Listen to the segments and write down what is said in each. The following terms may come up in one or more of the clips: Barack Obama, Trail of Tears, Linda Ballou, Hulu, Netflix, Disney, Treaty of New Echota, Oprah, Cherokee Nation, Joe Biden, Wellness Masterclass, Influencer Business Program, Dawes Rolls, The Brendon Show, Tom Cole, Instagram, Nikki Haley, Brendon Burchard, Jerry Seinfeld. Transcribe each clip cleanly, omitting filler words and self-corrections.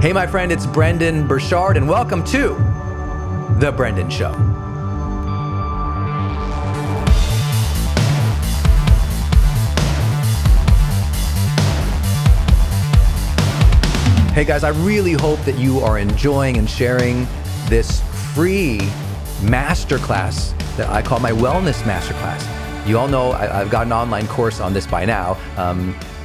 Hey, my friend, it's Brendon Burchard, and welcome to The Brendon Show. Hey guys, I really hope that you are enjoying and sharing this free masterclass that I call my Wellness Masterclass. You all know I've got an online course on this by now.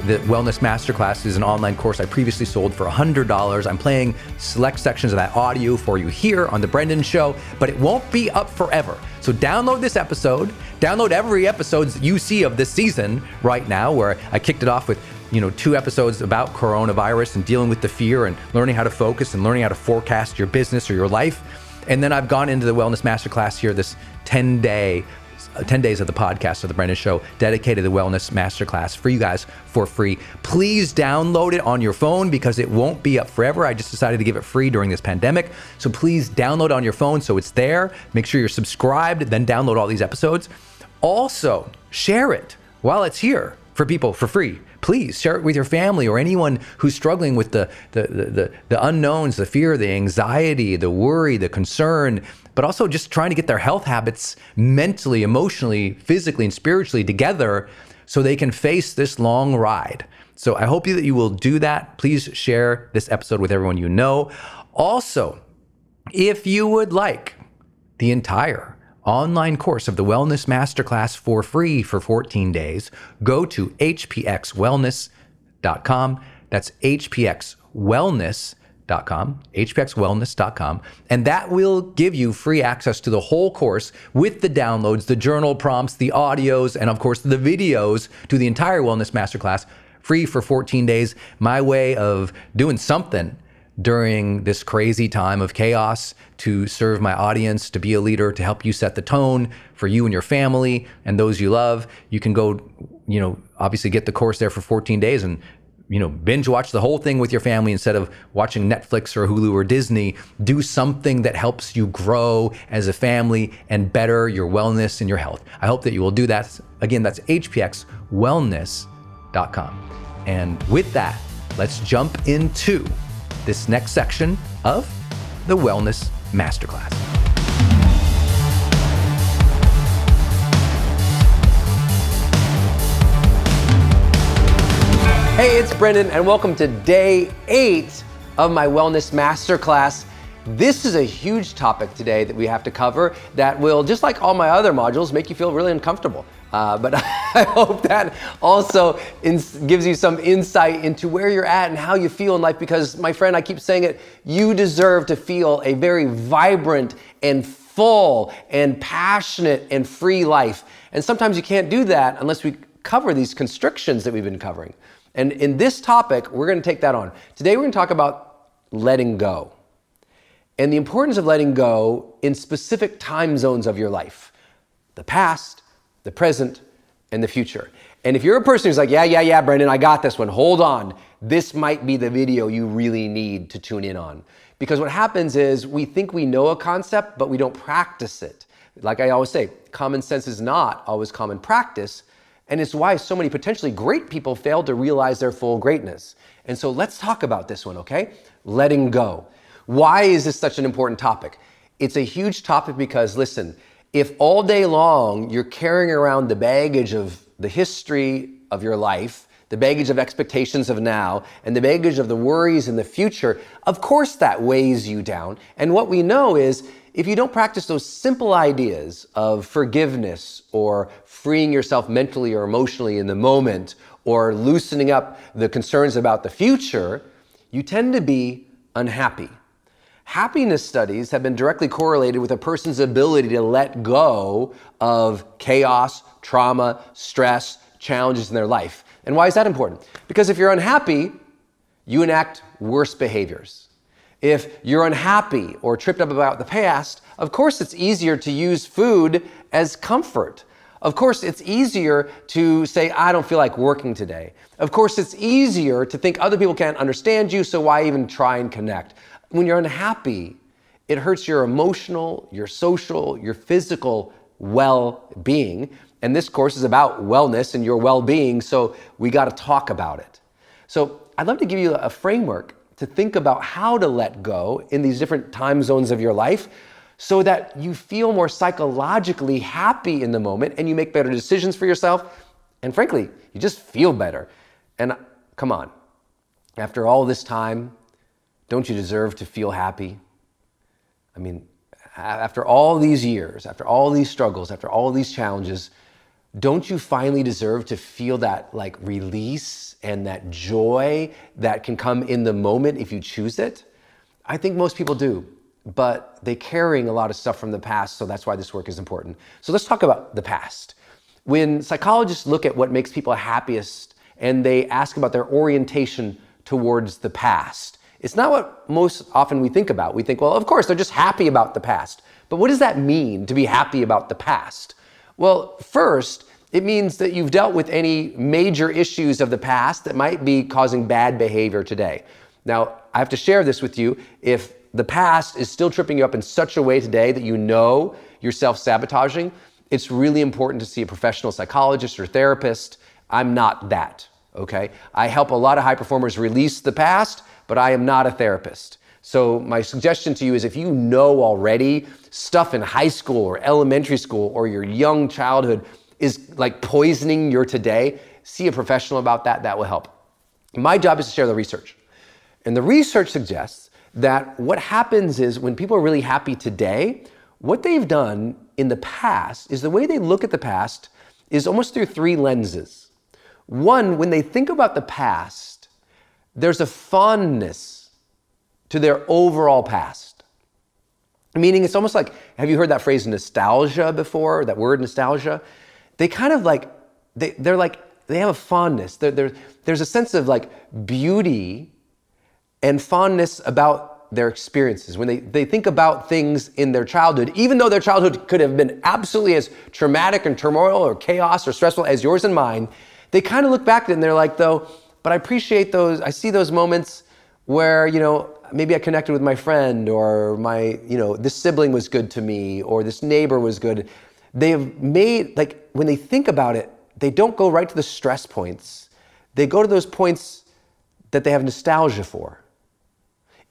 The Wellness Masterclass is an online course I previously sold for $100. I'm playing select sections of that audio for you here on The Brendon Show, but it won't be up forever. So download this episode, download every episode you see of this season right now, where I kicked it off with 2 episodes about coronavirus and dealing with the fear and learning how to focus and learning how to forecast your business or your life. And then I've gone into the Wellness Masterclass here, this 10 days of the podcast of The Brendon Show dedicated to the Wellness Masterclass for you guys for free. Please download it on your phone because it won't be up forever. I just decided to give it free during this pandemic. So please download on your phone so it's there. Make sure you're subscribed, then download all these episodes. Also, share it while it's here for people for free. Please share it with your family or anyone who's struggling with the unknowns, the fear, the anxiety, the worry, the concern, but also just trying to get their health habits mentally, emotionally, physically, and spiritually together so they can face this long ride. So I hope that you will do that. Please share this episode with everyone you know. Also, if you would like the entire online course of the Wellness Masterclass for free for 14 days, go to hpxwellness.com. That's hpxwellness.com, hpxwellness.com, and that will give you free access to the whole course with the downloads, the journal prompts, the audios, and of course the videos to the entire Wellness Masterclass, free for 14 days. My way of doing something during this crazy time of chaos to serve my audience, to be a leader, to help you set the tone for you and your family and those you love. You can go, obviously get the course there for 14 days and binge watch the whole thing with your family instead of watching Netflix or Hulu or Disney. Do something that helps you grow as a family and better your wellness and your health. I hope that you will do that. Again, that's hpxwellness.com. And with that, let's jump into this next section of the Wellness Masterclass. Hey, it's Brendon, and welcome to day 8 of my Wellness Masterclass. This is a huge topic today that we have to cover that will, just like all my other modules, make you feel really uncomfortable. But I hope that also gives you some insight into where you're at and how you feel in life, because, my friend, I keep saying it, you deserve to feel a very vibrant and full and passionate and free life. And sometimes you can't do that unless we cover these constrictions that we've been covering. And in this topic, we're going to take that on. Today, we're going to talk about letting go and the importance of letting go in specific time zones of your life, the past, the present, and the future. And if you're a person who's like, yeah, Brendon, I got this one, hold on, this might be the video you really need to tune in on. Because what happens is we think we know a concept, but we don't practice it. Like I always say, common sense is not always common practice. And it's why so many potentially great people fail to realize their full greatness. And so let's talk about this one, okay? Letting go. Why is this such an important topic? It's a huge topic because, listen, if all day long you're carrying around the baggage of the history of your life, the baggage of expectations of now, and the baggage of the worries in the future, of course that weighs you down. And what we know is, if you don't practice those simple ideas of forgiveness or freeing yourself mentally or emotionally in the moment or loosening up the concerns about the future, you tend to be unhappy. Happiness studies have been directly correlated with a person's ability to let go of chaos, trauma, stress, challenges in their life. And why is that important? Because if you're unhappy, you enact worse behaviors. If you're unhappy or tripped up about the past, of course it's easier to use food as comfort. Of course it's easier to say, I don't feel like working today. Of course it's easier to think other people can't understand you, so why even try and connect? When you're unhappy, it hurts your emotional, your social, your physical well-being. And this course is about wellness and your well-being, so we got to talk about it. So I'd love to give you a framework to think about how to let go in these different time zones of your life so that you feel more psychologically happy in the moment and you make better decisions for yourself. And frankly, you just feel better. And come on, after all this time, don't you deserve to feel happy? I mean, after all these years, after all these struggles, after all these challenges, don't you finally deserve to feel that release and that joy that can come in the moment if you choose it? I think most people do, but they're carrying a lot of stuff from the past, so that's why this work is important. So let's talk about the past. When psychologists look at what makes people happiest and they ask about their orientation towards the past, it's not what most often we think about. We think, well, of course, they're just happy about the past. But what does that mean to be happy about the past? Well, first, it means that you've dealt with any major issues of the past that might be causing bad behavior today. Now, I have to share this with you. If the past is still tripping you up in such a way today that you're self-sabotaging, it's really important to see a professional psychologist or therapist. I'm not that, okay? I help a lot of high performers release the past, but I am not a therapist. So my suggestion to you is if you know already stuff in high school or elementary school or your young childhood is like poisoning your today, see a professional about that. That will help. My job is to share the research. And the research suggests that what happens is when people are really happy today, what they've done in the past is the way they look at the past is almost through three lenses. One, when they think about the past, there's a fondness to their overall past. Meaning it's almost like, have you heard that phrase nostalgia before, that word nostalgia? They kind of like, they're like, they have a fondness. There's a sense of like beauty and fondness about their experiences. When they think about things in their childhood, even though their childhood could have been absolutely as traumatic and turmoil or chaos or stressful as yours and mine, they kind of look back at it and they're like, though, but I appreciate those, I see those moments where, you know, maybe I connected with my friend or my, you know, this sibling was good to me or this neighbor was good. They've made, like, when they think about it, they don't go right to the stress points. They go to those points that they have nostalgia for.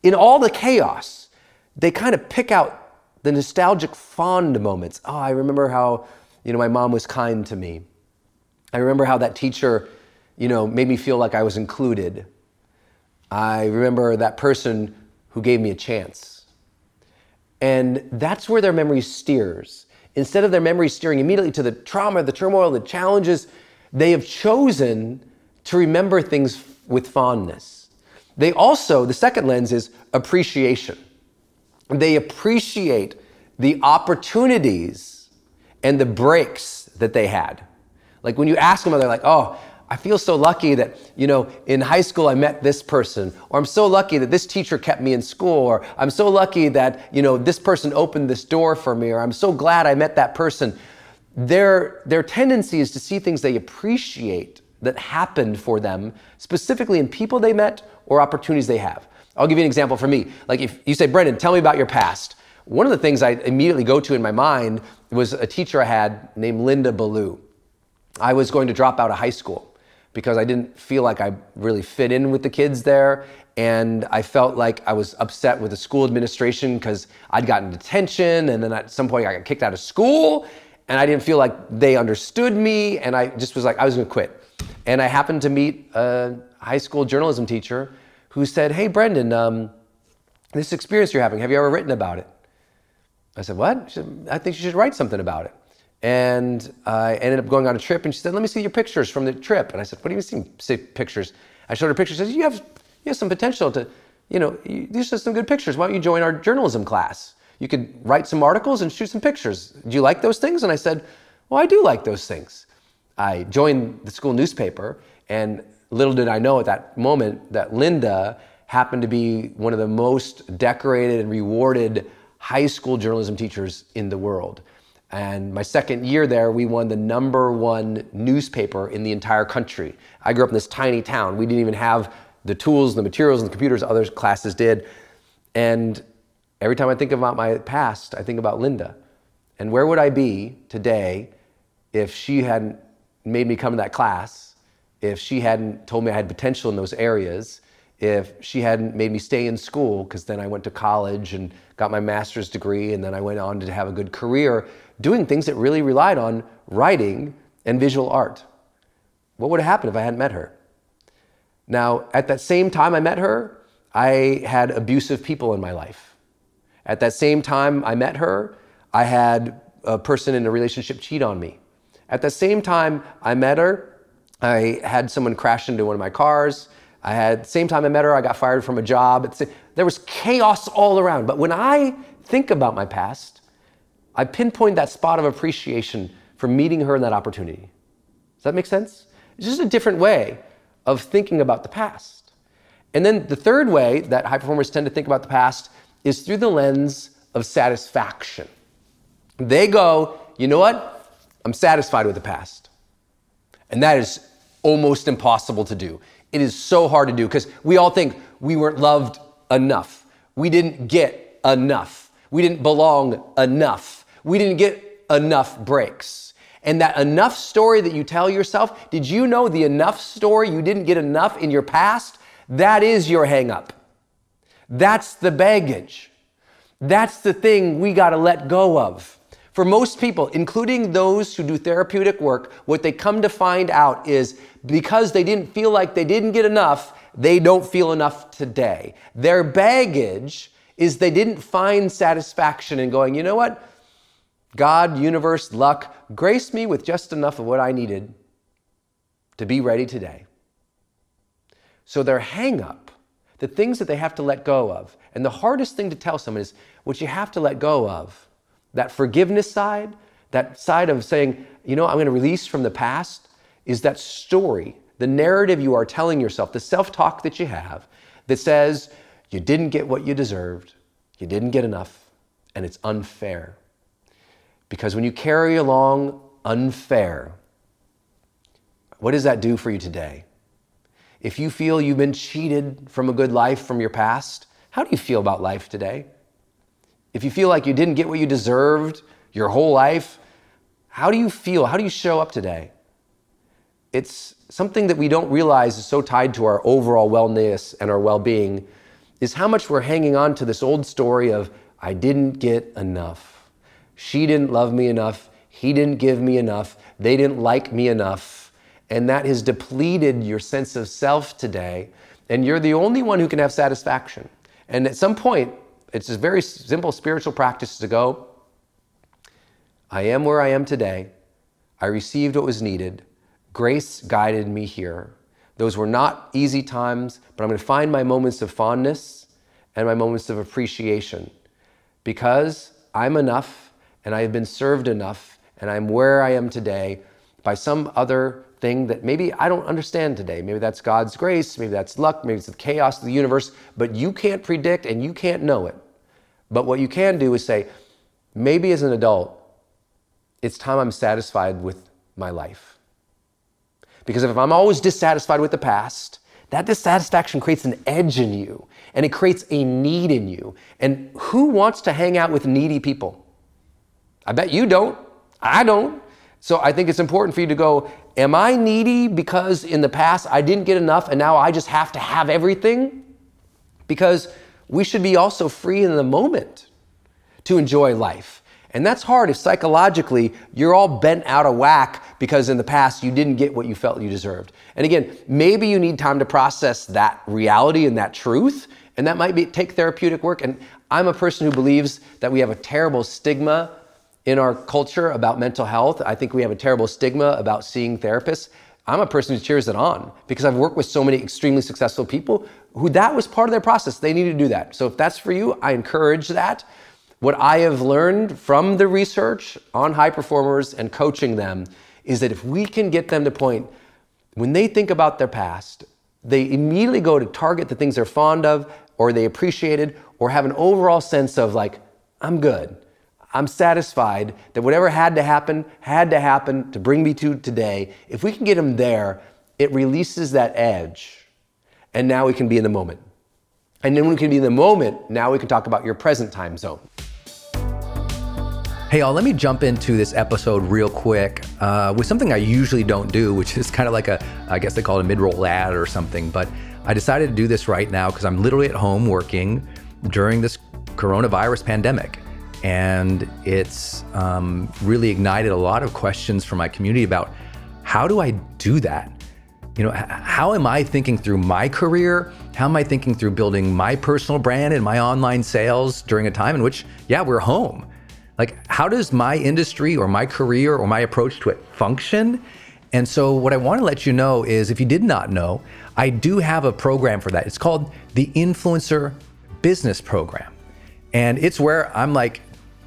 In all the chaos, they kind of pick out the nostalgic fond moments. Oh, I remember how, you know, my mom was kind to me. I remember how that teacher, you know, made me feel like I was included. I remember that person who gave me a chance. And that's where their memory steers. Instead of their memory steering immediately to the trauma, the turmoil, the challenges, they have chosen to remember things with fondness. They also, the second lens is appreciation. They appreciate the opportunities and the breaks that they had. Like when you ask them, they're like, oh, I feel so lucky that, you know, in high school I met this person, or I'm so lucky that this teacher kept me in school, or I'm so lucky that, you know, this person opened this door for me, or I'm so glad I met that person. Their tendency is to see things they appreciate that happened for them, specifically in people they met or opportunities they have. I'll give you an example for me. Like if you say, Brendon, tell me about your past. One of the things I immediately go to in my mind was a teacher I had named Linda Ballou. I was going to drop out of high school because I didn't feel like I really fit in with the kids there. And I felt like I was upset with the school administration because I'd gotten detention. And then at some point I got kicked out of school and I didn't feel like they understood me. And I just was like, I was gonna quit. And I happened to meet a high school journalism teacher who said, hey, Brendon, this experience you're having, have you ever written about it? I said, what? She said, I think you should write something about it. And I ended up going on a trip and she said, let me see your pictures from the trip. And I said, what do you mean see pictures? I showed her pictures. She said, you have some potential to, you know, these are some good pictures. Why don't you join our journalism class? You could write some articles and shoot some pictures. Do you like those things? And I said, well, I do like those things. I joined the school newspaper, and little did I know at that moment that Linda happened to be one of the most decorated and rewarded high school journalism teachers in the world. And my second year there, we won the #1 newspaper in the entire country. I grew up in this tiny town. We didn't even have the tools, the materials, and the computers other classes did. And every time I think about my past, I think about Linda. And where would I be today if she hadn't made me come to that class, if she hadn't told me I had potential in those areas, if she hadn't made me stay in school, because then I went to college and got my master's degree, and then I went on to have a good career doing things that really relied on writing and visual art. What would have happened if I hadn't met her? Now, at that same time I met her, I had abusive people in my life. At that same time I met her, I had a person in a relationship cheat on me. At the same time I met her, I had someone crash into one of my cars. I got fired from a job. There was chaos all around. But when I think about my past, I pinpoint that spot of appreciation for meeting her in that opportunity. Does that make sense? It's just a different way of thinking about the past. And then the third way that high performers tend to think about the past is through the lens of satisfaction. They go, you know what? I'm satisfied with the past. And that is almost impossible to do. It is so hard to do because we all think we weren't loved enough. We didn't get enough. We didn't belong enough. We didn't get enough breaks. And that enough story that you tell yourself, did you know the enough story, you didn't get enough in your past? That is your hang up. That's the baggage. That's the thing we got to let go of. For most people, including those who do therapeutic work, what they come to find out is because they didn't feel like they didn't get enough, they don't feel enough today. Their baggage is they didn't find satisfaction in going, you know what? God, universe, luck, graced me with just enough of what I needed to be ready today. So their hang up, the things that they have to let go of, and the hardest thing to tell someone is what you have to let go of, that forgiveness side, that side of saying, you know, I'm going to release from the past, is that story, the narrative you are telling yourself, the self-talk that you have that says you didn't get what you deserved, you didn't get enough, and it's unfair. Because when you carry along unfair, what does that do for you today? If you feel you've been cheated from a good life from your past, how do you feel about life today? If you feel like you didn't get what you deserved your whole life, how do you feel? How do you show up today? It's something that we don't realize is so tied to our overall wellness and our well-being is how much we're hanging on to this old story of, I didn't get enough. She didn't love me enough. He didn't give me enough. They didn't like me enough. And that has depleted your sense of self today. And you're the only one who can have satisfaction. And at some point, it's a very simple spiritual practice to go, I am where I am today. I received what was needed. Grace guided me here. Those were not easy times, but I'm going to find my moments of fondness and my moments of appreciation because I'm enough and I have been served enough and I'm where I am today by some other thing that maybe I don't understand today. Maybe that's God's grace, maybe that's luck, maybe it's the chaos of the universe, but you can't predict and you can't know it. But what you can do is say, maybe as an adult, it's time I'm satisfied with my life. Because if I'm always dissatisfied with the past, that dissatisfaction creates an edge in you and it creates a need in you. And who wants to hang out with needy people? I bet you don't. I don't. So I think it's important for you to go, am I needy because in the past I didn't get enough and now I just have to have everything? Because we should be also free in the moment to enjoy life. And that's hard if psychologically you're all bent out of whack because in the past you didn't get what you felt you deserved. And again, maybe you need time to process that reality and that truth, and that might be take therapeutic work. And I'm a person who believes that we have a terrible stigma in our culture about mental health. I think we have a terrible stigma about seeing therapists. I'm a person who cheers it on because I've worked with so many extremely successful people who that was part of their process. They needed to do that. So if that's for you, I encourage that. What I have learned from the research on high performers and coaching them is that if we can get them to point, when they think about their past, they immediately go to target the things they're fond of or they appreciated or have an overall sense of like, I'm good. I'm satisfied that whatever had to happen to bring me to today. If we can get them there, it releases that edge. And now we can be in the moment. And then we can be in the moment, now we can talk about your present time zone. Hey y'all, let me jump into this episode real quick with something I usually don't do, which is kind of like I guess they call it a mid-roll ad or something, but I decided to do this right now because I'm literally at home working during this coronavirus pandemic. And it's really ignited a lot of questions from my community about how do I do that? You know, how am I thinking through my career? How am I thinking through building my personal brand and my online sales during a time in which, yeah, we're home? Like, how does my industry or my career or my approach to it function? And so what I want to let you know is, if you did not know, I do have a program for that. It's called the Influencer Business Program. And it's where I'm like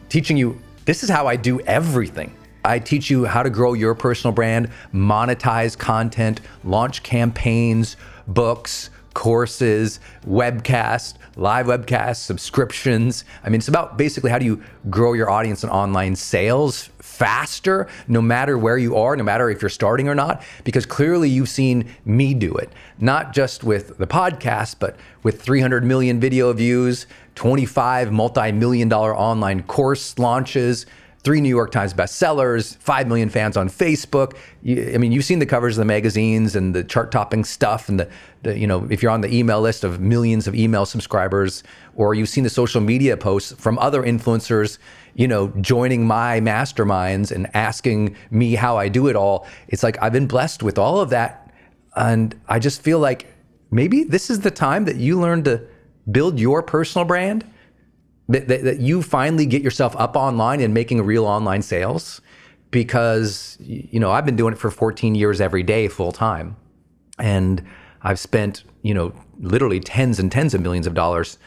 teaching you, this is how I do everything. I teach you how to grow your personal brand, monetize content, launch campaigns, books, courses, webcasts, live webcasts, subscriptions. I mean, it's about basically how do you grow your audience and online sales faster, no matter where you are, no matter if you're starting or not, because clearly you've seen me do it, not just with the podcast, but with 300 million video views, 25 multi-million dollar online course launches, 3 New York Times bestsellers, 5 million fans on Facebook. I mean, you've seen the covers of the magazines and the chart-topping stuff, and the if you're on the email list of millions of email subscribers, or you've seen the social media posts from other influencers, joining my masterminds and asking me how I do it all. It's like, I've been blessed with all of that. And I just feel like maybe this is the time that you learn to build your personal brand, that you finally get yourself up online and making real online sales. Because, I've been doing it for 14 years every day full time. And I've spent, literally tens and tens of millions of dollars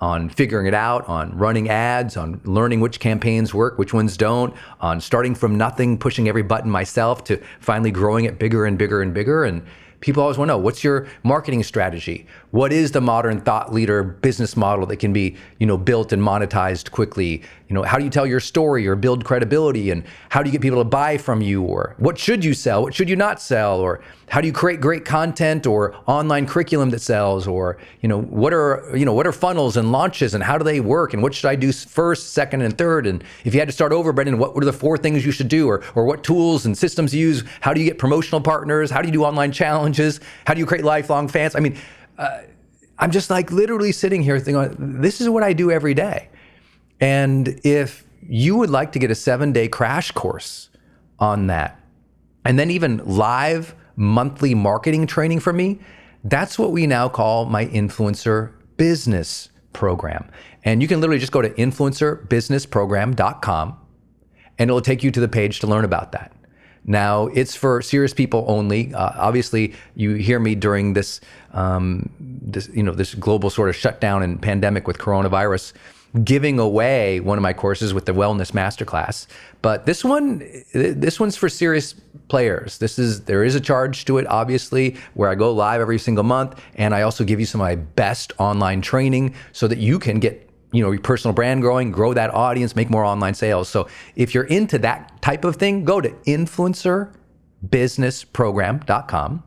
on figuring it out, on running ads, on learning which campaigns work, which ones don't, on starting from nothing, pushing every button myself to finally growing it bigger and bigger and bigger. And people always want to know, what's your marketing strategy? What is the modern thought leader business model that can be, built and monetized quickly? How do you tell your story or build credibility? And how do you get people to buy from you? Or what should you sell? What should you not sell? Or how do you create great content or online curriculum that sells? Or, what are funnels and launches, and how do they work? And what should I do first, second, and third? And if you had to start over, Brendon, what were the 4 things you should do? Or what tools and systems you use? How do you get promotional partners? How do you do online challenges? How do you create lifelong fans? I mean, I'm just like literally sitting here thinking, this is what I do every day. And if you would like to get a 7-day crash course on that, and then even live monthly marketing training from me, that's what we now call my Influencer Business Program. And you can literally just go to influencerbusinessprogram.com, and it'll take you to the page to learn about that. Now, it's for serious people only. Obviously, you hear me during this, this global sort of shutdown and pandemic with coronavirus, giving away one of my courses with the Wellness Masterclass. But this one's for serious players. There is a charge to it, obviously, where I go live every single month, and I also give you some of my best online training so that you can get your personal brand growing, grow that audience, make more online sales. So if you're into that type of thing, go to influencerbusinessprogram.com.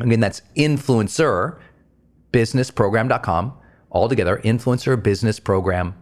Again, that's influencerbusinessprogram.com, all together, influencerbusinessprogram.com.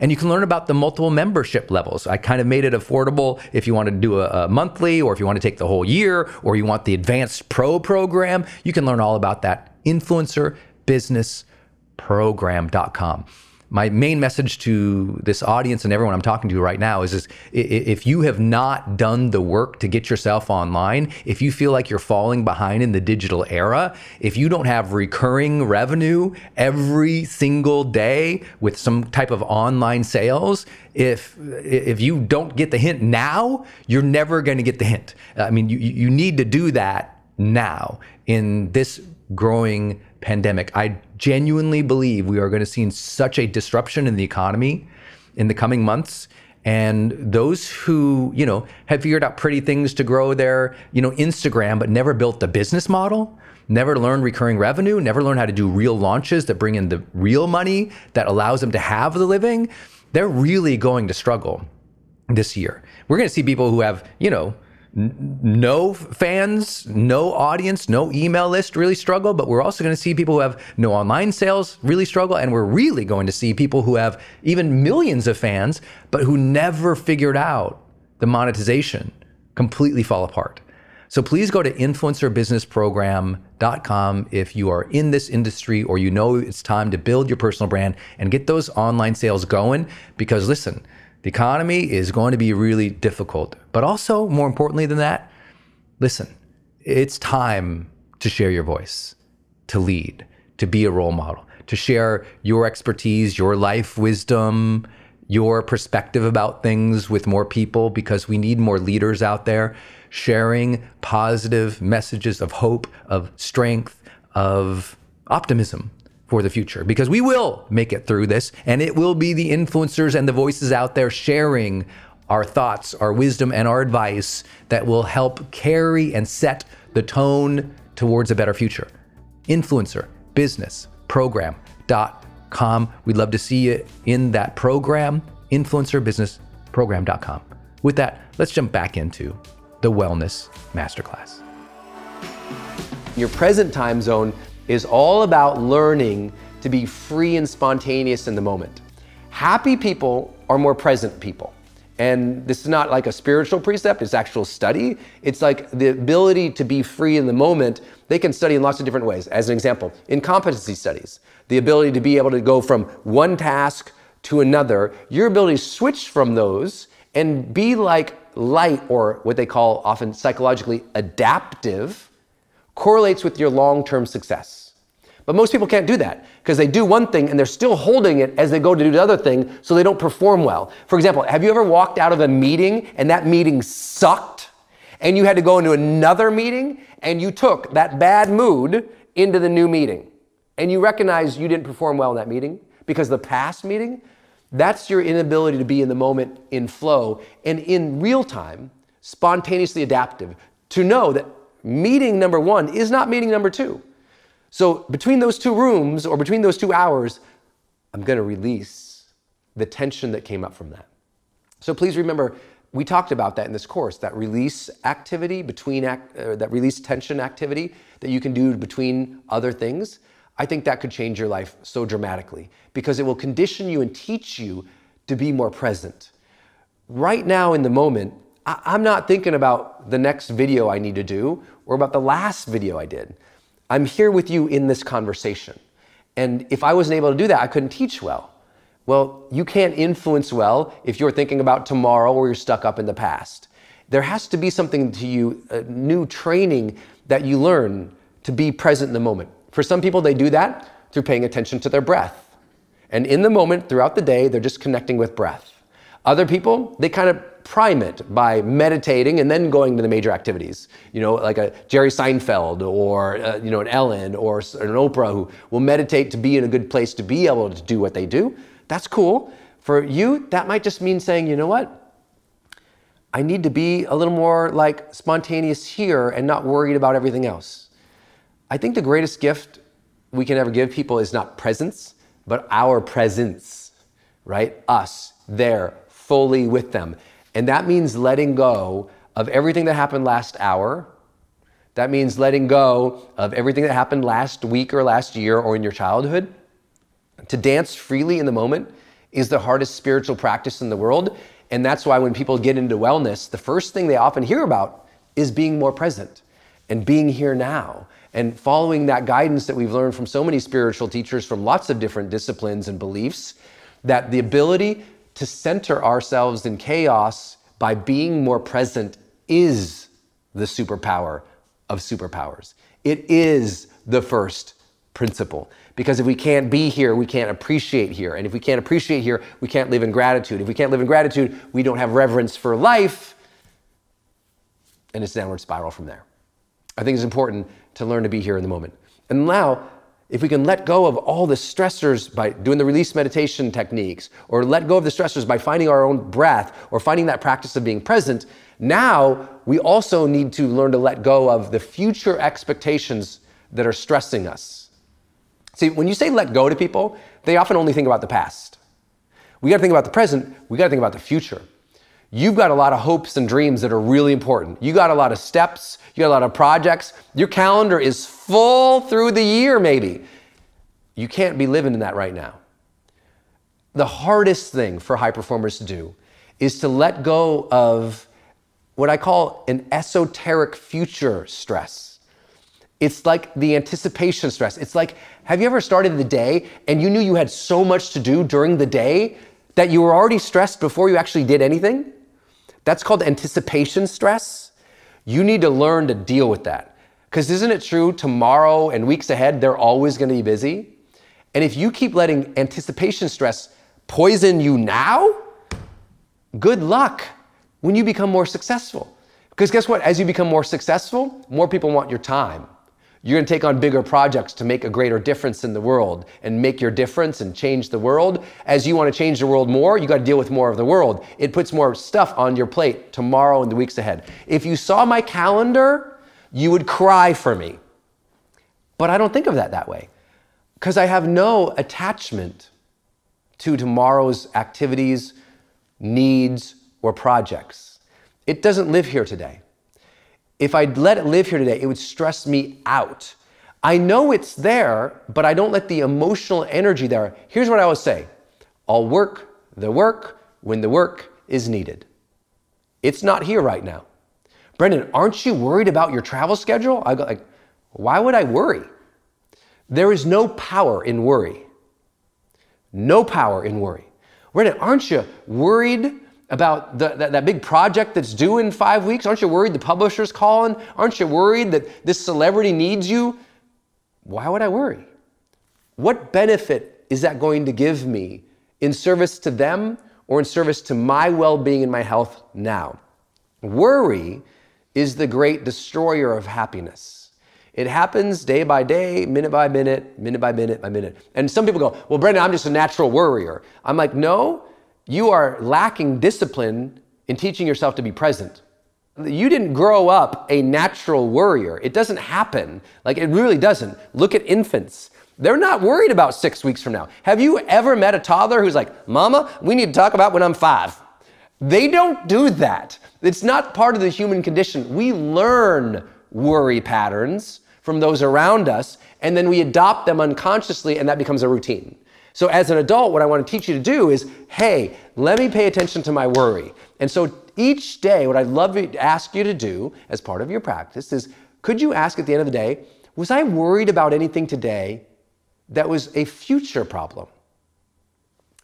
And you can learn about the multiple membership levels. I kind of made it affordable if you want to do a monthly, or if you want to take the whole year, or you want the advanced pro program. You can learn all about that, influencerbusinessprogram.com. My main message to this audience and everyone I'm talking to right now is if you have not done the work to get yourself online, if you feel like you're falling behind in the digital era, if you don't have recurring revenue every single day with some type of online sales, if you don't get the hint now, you're never going to get the hint. I mean, you need to do that now in this growing pandemic. I genuinely believe we are going to see such a disruption in the economy in the coming months. And those who, have figured out pretty things to grow their, Instagram, but never built the business model, never learned recurring revenue, never learned how to do real launches that bring in the real money that allows them to have the living, they're really going to struggle this year. We're going to see people who have, no fans, no audience, no email list really struggle, but we're also going to see people who have no online sales really struggle. And we're really going to see people who have even millions of fans, but who never figured out the monetization completely fall apart. So please go to influencerbusinessprogram.com if you are in this industry, or it's time to build your personal brand and get those online sales going. Because listen, the economy is going to be really difficult, but also more importantly than that, listen, it's time to share your voice, to lead, to be a role model, to share your expertise, your life wisdom, your perspective about things with more people, because we need more leaders out there sharing positive messages of hope, of strength, of optimism for the future, because we will make it through this, and it will be the influencers and the voices out there sharing our thoughts, our wisdom, and our advice that will help carry and set the tone towards a better future. Influencerbusinessprogram.com. We'd love to see you in that program, influencerbusinessprogram.com. With that, let's jump back into the Wellness Masterclass. Your present time zone is all about learning to be free and spontaneous in the moment. Happy people are more present people. And this is not like a spiritual precept, it's actual study. It's like the ability to be free in the moment. They can study in lots of different ways. As an example, in competency studies, the ability to be able to go from one task to another, your ability to switch from those and be like light, or what they call often psychologically adaptive, correlates with your long-term success. But most people can't do that because they do one thing and they're still holding it as they go to do the other thing, so they don't perform well. For example, have you ever walked out of a meeting and that meeting sucked and you had to go into another meeting and you took that bad mood into the new meeting and you recognize you didn't perform well in that meeting because the past meeting? That's your inability to be in the moment, in flow, and in real time, spontaneously adaptive, to know that meeting number one is not meeting number two. So between those two rooms, or between those 2 hours, I'm going to release the tension that came up from that. So please remember, we talked about that in this course, that release activity between that release tension activity that you can do between other things. I think that could change your life so dramatically because it will condition you and teach you to be more present. Right now in the moment, I'm not thinking about the next video I need to do or about the last video I did. I'm here with you in this conversation. And if I wasn't able to do that, I couldn't teach well. Well, you can't influence well if you're thinking about tomorrow or you're stuck up in the past. There has to be something to you, a new training that you learn to be present in the moment. For some people, they do that through paying attention to their breath. And in the moment, throughout the day, they're just connecting with breath. Other people, they kind of prime it by meditating and then going to the major activities. You know, like a Jerry Seinfeld or, an Ellen or an Oprah, who will meditate to be in a good place to be able to do what they do. That's cool. For you, that might just mean saying, you know what? I need to be a little more like spontaneous here and not worried about everything else. I think the greatest gift we can ever give people is not presence, but our presence, right? Us there, fully with them. And that means letting go of everything that happened last hour. That means letting go of everything that happened last week or last year or in your childhood. To dance freely in the moment is the hardest spiritual practice in the world. And that's why when people get into wellness, the first thing they often hear about is being more present and being here now and following that guidance that we've learned from so many spiritual teachers from lots of different disciplines and beliefs, that the ability to center ourselves in chaos by being more present is the superpower of superpowers. It is the first principle. Because if we can't be here, we can't appreciate here. And if we can't appreciate here, we can't live in gratitude. If we can't live in gratitude, we don't have reverence for life. And it's a downward spiral from there. I think it's important to learn to be here in the moment. And now, if we can let go of all the stressors by doing the release meditation techniques, or let go of the stressors by finding our own breath or finding that practice of being present, now we also need to learn to let go of the future expectations that are stressing us. See, when you say let go to people, they often only think about the past. We got to think about the present. We got to think about the future. You've got a lot of hopes and dreams that are really important. You got a lot of steps, you got a lot of projects. Your calendar is full through the year, maybe. You can't be living in that right now. The hardest thing for high performers to do is to let go of what I call an esoteric future stress. It's like the anticipation stress. It's like, have you ever started the day and you knew you had so much to do during the day that you were already stressed before you actually did anything? That's called anticipation stress. You need to learn to deal with that. Because isn't it true, tomorrow and weeks ahead, they're always going to be busy? And if you keep letting anticipation stress poison you now, good luck when you become more successful. Because guess what? As you become more successful, more people want your time. You're going to take on bigger projects to make a greater difference in the world and make your difference and change the world. As you want to change the world more, you got to deal with more of the world. It puts more stuff on your plate tomorrow and the weeks ahead. If you saw my calendar, you would cry for me. But I don't think of that way because I have no attachment to tomorrow's activities, needs, or projects. It doesn't live here today. If I'd let it live here today, it would stress me out. I know it's there, but I don't let the emotional energy there. Here's what I always say. I'll work the work when the work is needed. It's not here right now. Brendon, aren't you worried about your travel schedule? I go like, why would I worry? There is no power in worry. No power in worry. Brendon, aren't you worried about that big project that's due in 5 weeks? Aren't you worried the publisher's calling? Aren't you worried that this celebrity needs you? Why would I worry? What benefit is that going to give me in service to them or in service to my well-being and my health now? Worry is the great destroyer of happiness. It happens day by day, minute by minute, minute by minute. And some people go, well, Brendon, I'm just a natural worrier. I'm like, no, you are lacking discipline in teaching yourself to be present. You didn't grow up a natural worrier. It doesn't happen. Like, it really doesn't. Look at infants. They're not worried about 6 weeks from now. Have you ever met a toddler who's like, Mama, we need to talk about when I'm 5? They don't do that. It's not part of the human condition. We learn worry patterns from those around us, and then we adopt them unconsciously, and that becomes a routine. So as an adult, what I want to teach you to do is, hey, let me pay attention to my worry. And so each day, what I'd love to ask you to do as part of your practice is, could you ask at the end of the day, was I worried about anything today that was a future problem?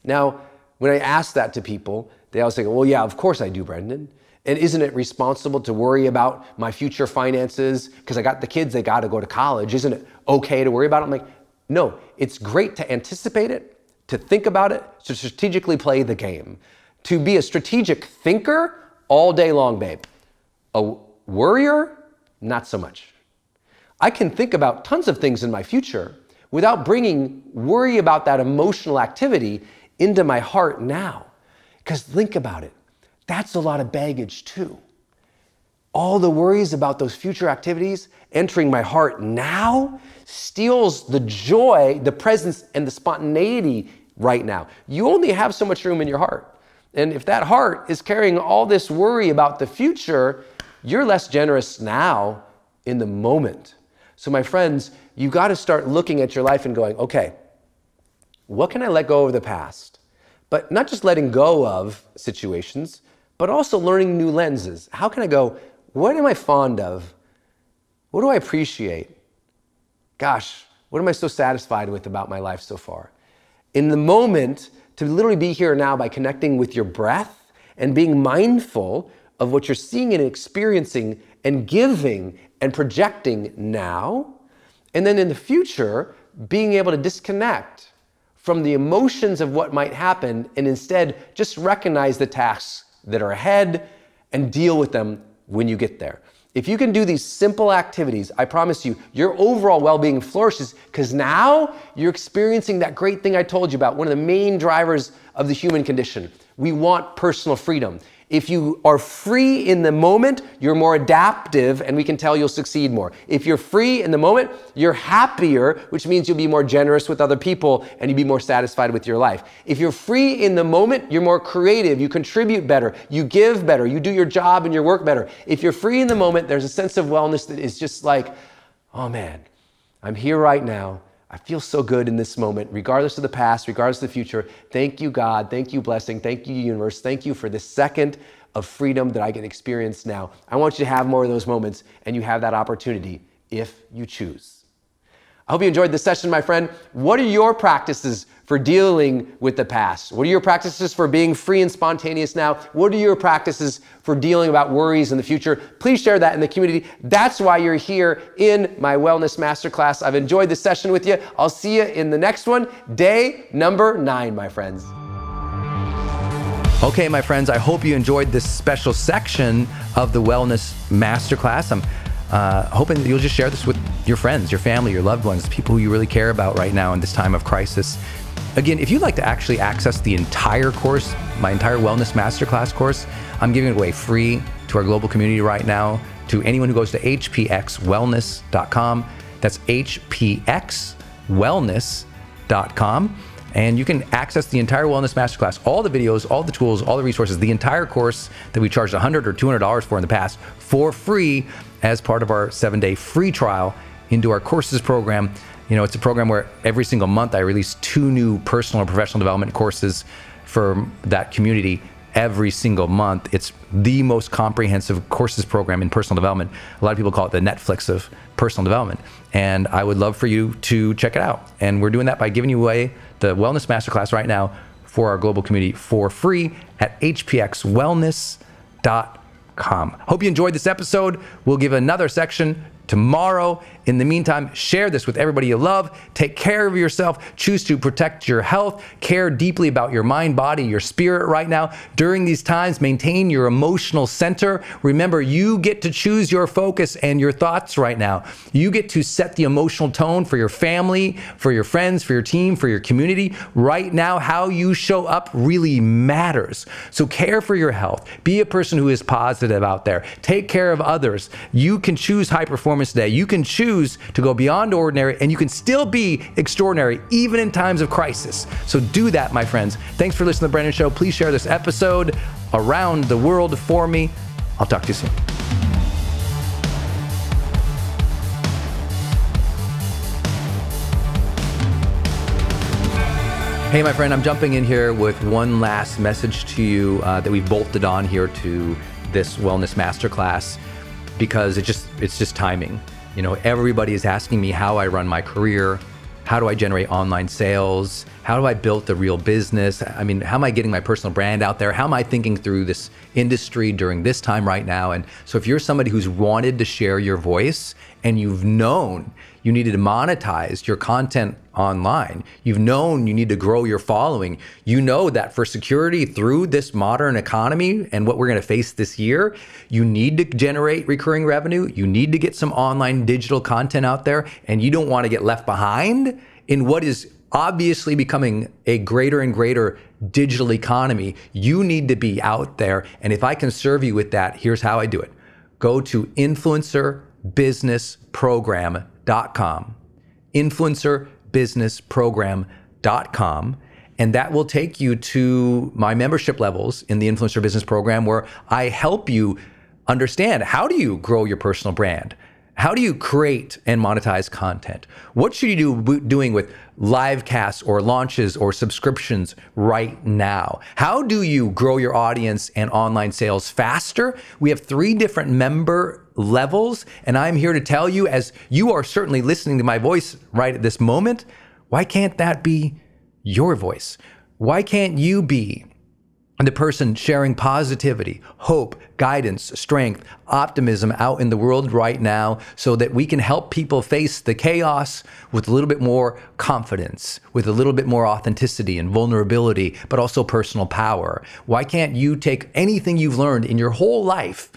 Now, when I ask that to people, they always say, well, yeah, of course I do, Brendon. And isn't it responsible to worry about my future finances? Because I got the kids, they got to go to college. Isn't it okay to worry about it? I'm like, no, it's great to anticipate it, to think about it, to strategically play the game. To be a strategic thinker all day long, babe. A worrier, not so much. I can think about tons of things in my future without bringing worry about that emotional activity into my heart now. Because think about it, that's a lot of baggage too. All the worries about those future activities entering my heart now steals the joy, the presence, and the spontaneity right now. You only have so much room in your heart. And if that heart is carrying all this worry about the future, you're less generous now in the moment. So my friends, you got to start looking at your life and going, okay, what can I let go of the past? But not just letting go of situations, but also learning new lenses. How can I go, what am I fond of? What do I appreciate? Gosh, what am I so satisfied with about my life so far? In the moment, to literally be here now by connecting with your breath and being mindful of what you're seeing and experiencing and giving and projecting now. And then in the future, being able to disconnect from the emotions of what might happen and instead just recognize the tasks that are ahead and deal with them when you get there. If you can do these simple activities, I promise you, your overall well-being flourishes because now you're experiencing that great thing I told you about, one of the main drivers of the human condition. We want personal freedom. If you are free in the moment, you're more adaptive and we can tell you'll succeed more. If you're free in the moment, you're happier, which means you'll be more generous with other people and you'll be more satisfied with your life. If you're free in the moment, you're more creative, you contribute better, you give better, you do your job and your work better. If you're free in the moment, there's a sense of wellness that is just like, oh man, I'm here right now. I feel so good in this moment, regardless of the past, regardless of the future. Thank you, God. Thank you, blessing. Thank you, universe. Thank you for this second of freedom that I can experience now. I want you to have more of those moments, and you have that opportunity if you choose. I hope you enjoyed this session, my friend. What are your practices for dealing with the past? What are your practices for being free and spontaneous now? What are your practices for dealing about worries in the future? Please share that in the community. That's why you're here in my Wellness Masterclass. I've enjoyed this session with you. I'll see you in the next one, day number 9, my friends. Okay, my friends, I hope you enjoyed this special section of the Wellness Masterclass. I'm hoping that you'll just share this with your friends, your family, your loved ones, people who you really care about right now in this time of crisis. Again, if you'd like to actually access the entire course, my entire Wellness Masterclass course, I'm giving it away free to our global community right now, to anyone who goes to hpxwellness.com. That's hpxwellness.com. And you can access the entire Wellness Masterclass, all the videos, all the tools, all the resources, the entire course that we charged $100 or $200 for in the past for free as part of our 7-day free trial into our courses program. You know, it's a program where every single month I release 2 new personal and professional development courses for that community every single month. It's the most comprehensive courses program in personal development. A lot of people call it the Netflix of personal development. And I would love for you to check it out. And we're doing that by giving you away the Wellness Masterclass right now for our global community for free at hpxwellness.com. Hope you enjoyed this episode. We'll give another section tomorrow. In the meantime, share this with everybody you love. Take care of yourself. Choose to protect your health. Care deeply about your mind, body, your spirit right now. During these times, maintain your emotional center. Remember, you get to choose your focus and your thoughts right now. You get to set the emotional tone for your family, for your friends, for your team, for your community. Right now, how you show up really matters. So care for your health. Be a person who is positive out there. Take care of others. You can choose high performance today. You can choose to go beyond ordinary, and you can still be extraordinary even in times of crisis. So do that, my friends. Thanks for listening to The Brendon Show. Please share this episode around the world for me. I'll talk to you soon. Hey, my friend, I'm jumping in here with one last message to you that we've bolted on here to this Wellness Masterclass, because it's just timing. You know, everybody is asking me how I run my career, how do I generate online sales, how do I build the real business? I mean, how am I getting my personal brand out there? How am I thinking through this industry during this time right now? And so if you're somebody who's wanted to share your voice and you've known you needed to monetize your content online, you've known you need to grow your following, you know that for security through this modern economy and what we're gonna face this year, you need to generate recurring revenue, you need to get some online digital content out there, and you don't wanna get left behind in what is obviously becoming a greater and greater digital economy. You need to be out there, and if I can serve you with that, here's how I do it. Go to influencerbusinessprogram.com. influencerbusinessprogram.com, and that will take you to my membership levels in the Influencer Business Program, where I help you understand, how do you grow your personal brand? How do you create and monetize content? What should you be doing with live casts or launches or subscriptions right now? How do you grow your audience and online sales faster? We have 3 different member levels, and I'm here to tell you, as you are certainly listening to my voice right at this moment, why can't that be your voice? Why can't you be the person sharing positivity, hope, guidance, strength, optimism out in the world right now, so that we can help people face the chaos with a little bit more confidence, with a little bit more authenticity and vulnerability, but also personal power? Why can't you take anything you've learned in your whole life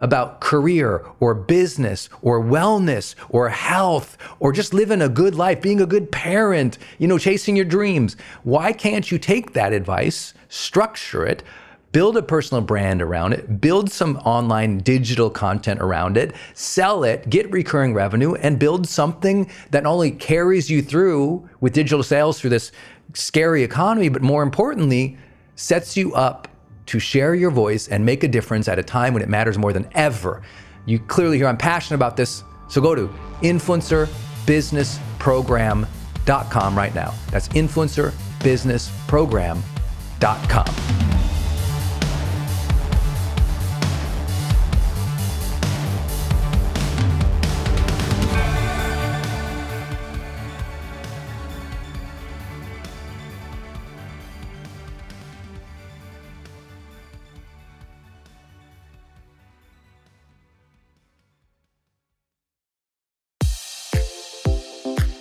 about career or business or wellness or health or just living a good life, being a good parent, you know, chasing your dreams? Why can't you take that advice, structure it, build a personal brand around it, build some online digital content around it, sell it, get recurring revenue, and build something that not only carries you through with digital sales through this scary economy, but more importantly, sets you up to share your voice and make a difference at a time when it matters more than ever? You clearly hear I'm passionate about this, so go to influencerbusinessprogram.com right now. That's influencerbusinessprogram.com.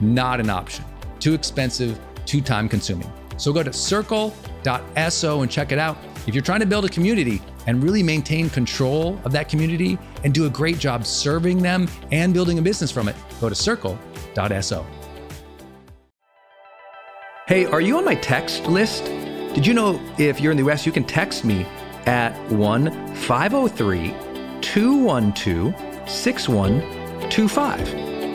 not an option. Too expensive, too time consuming. So go to circle.so and check it out. If you're trying to build a community and really maintain control of that community and do a great job serving them and building a business from it, go to circle.so. Hey, are you on my text list? Did you know if you're in the US, you can text me at 1-503-212-6125.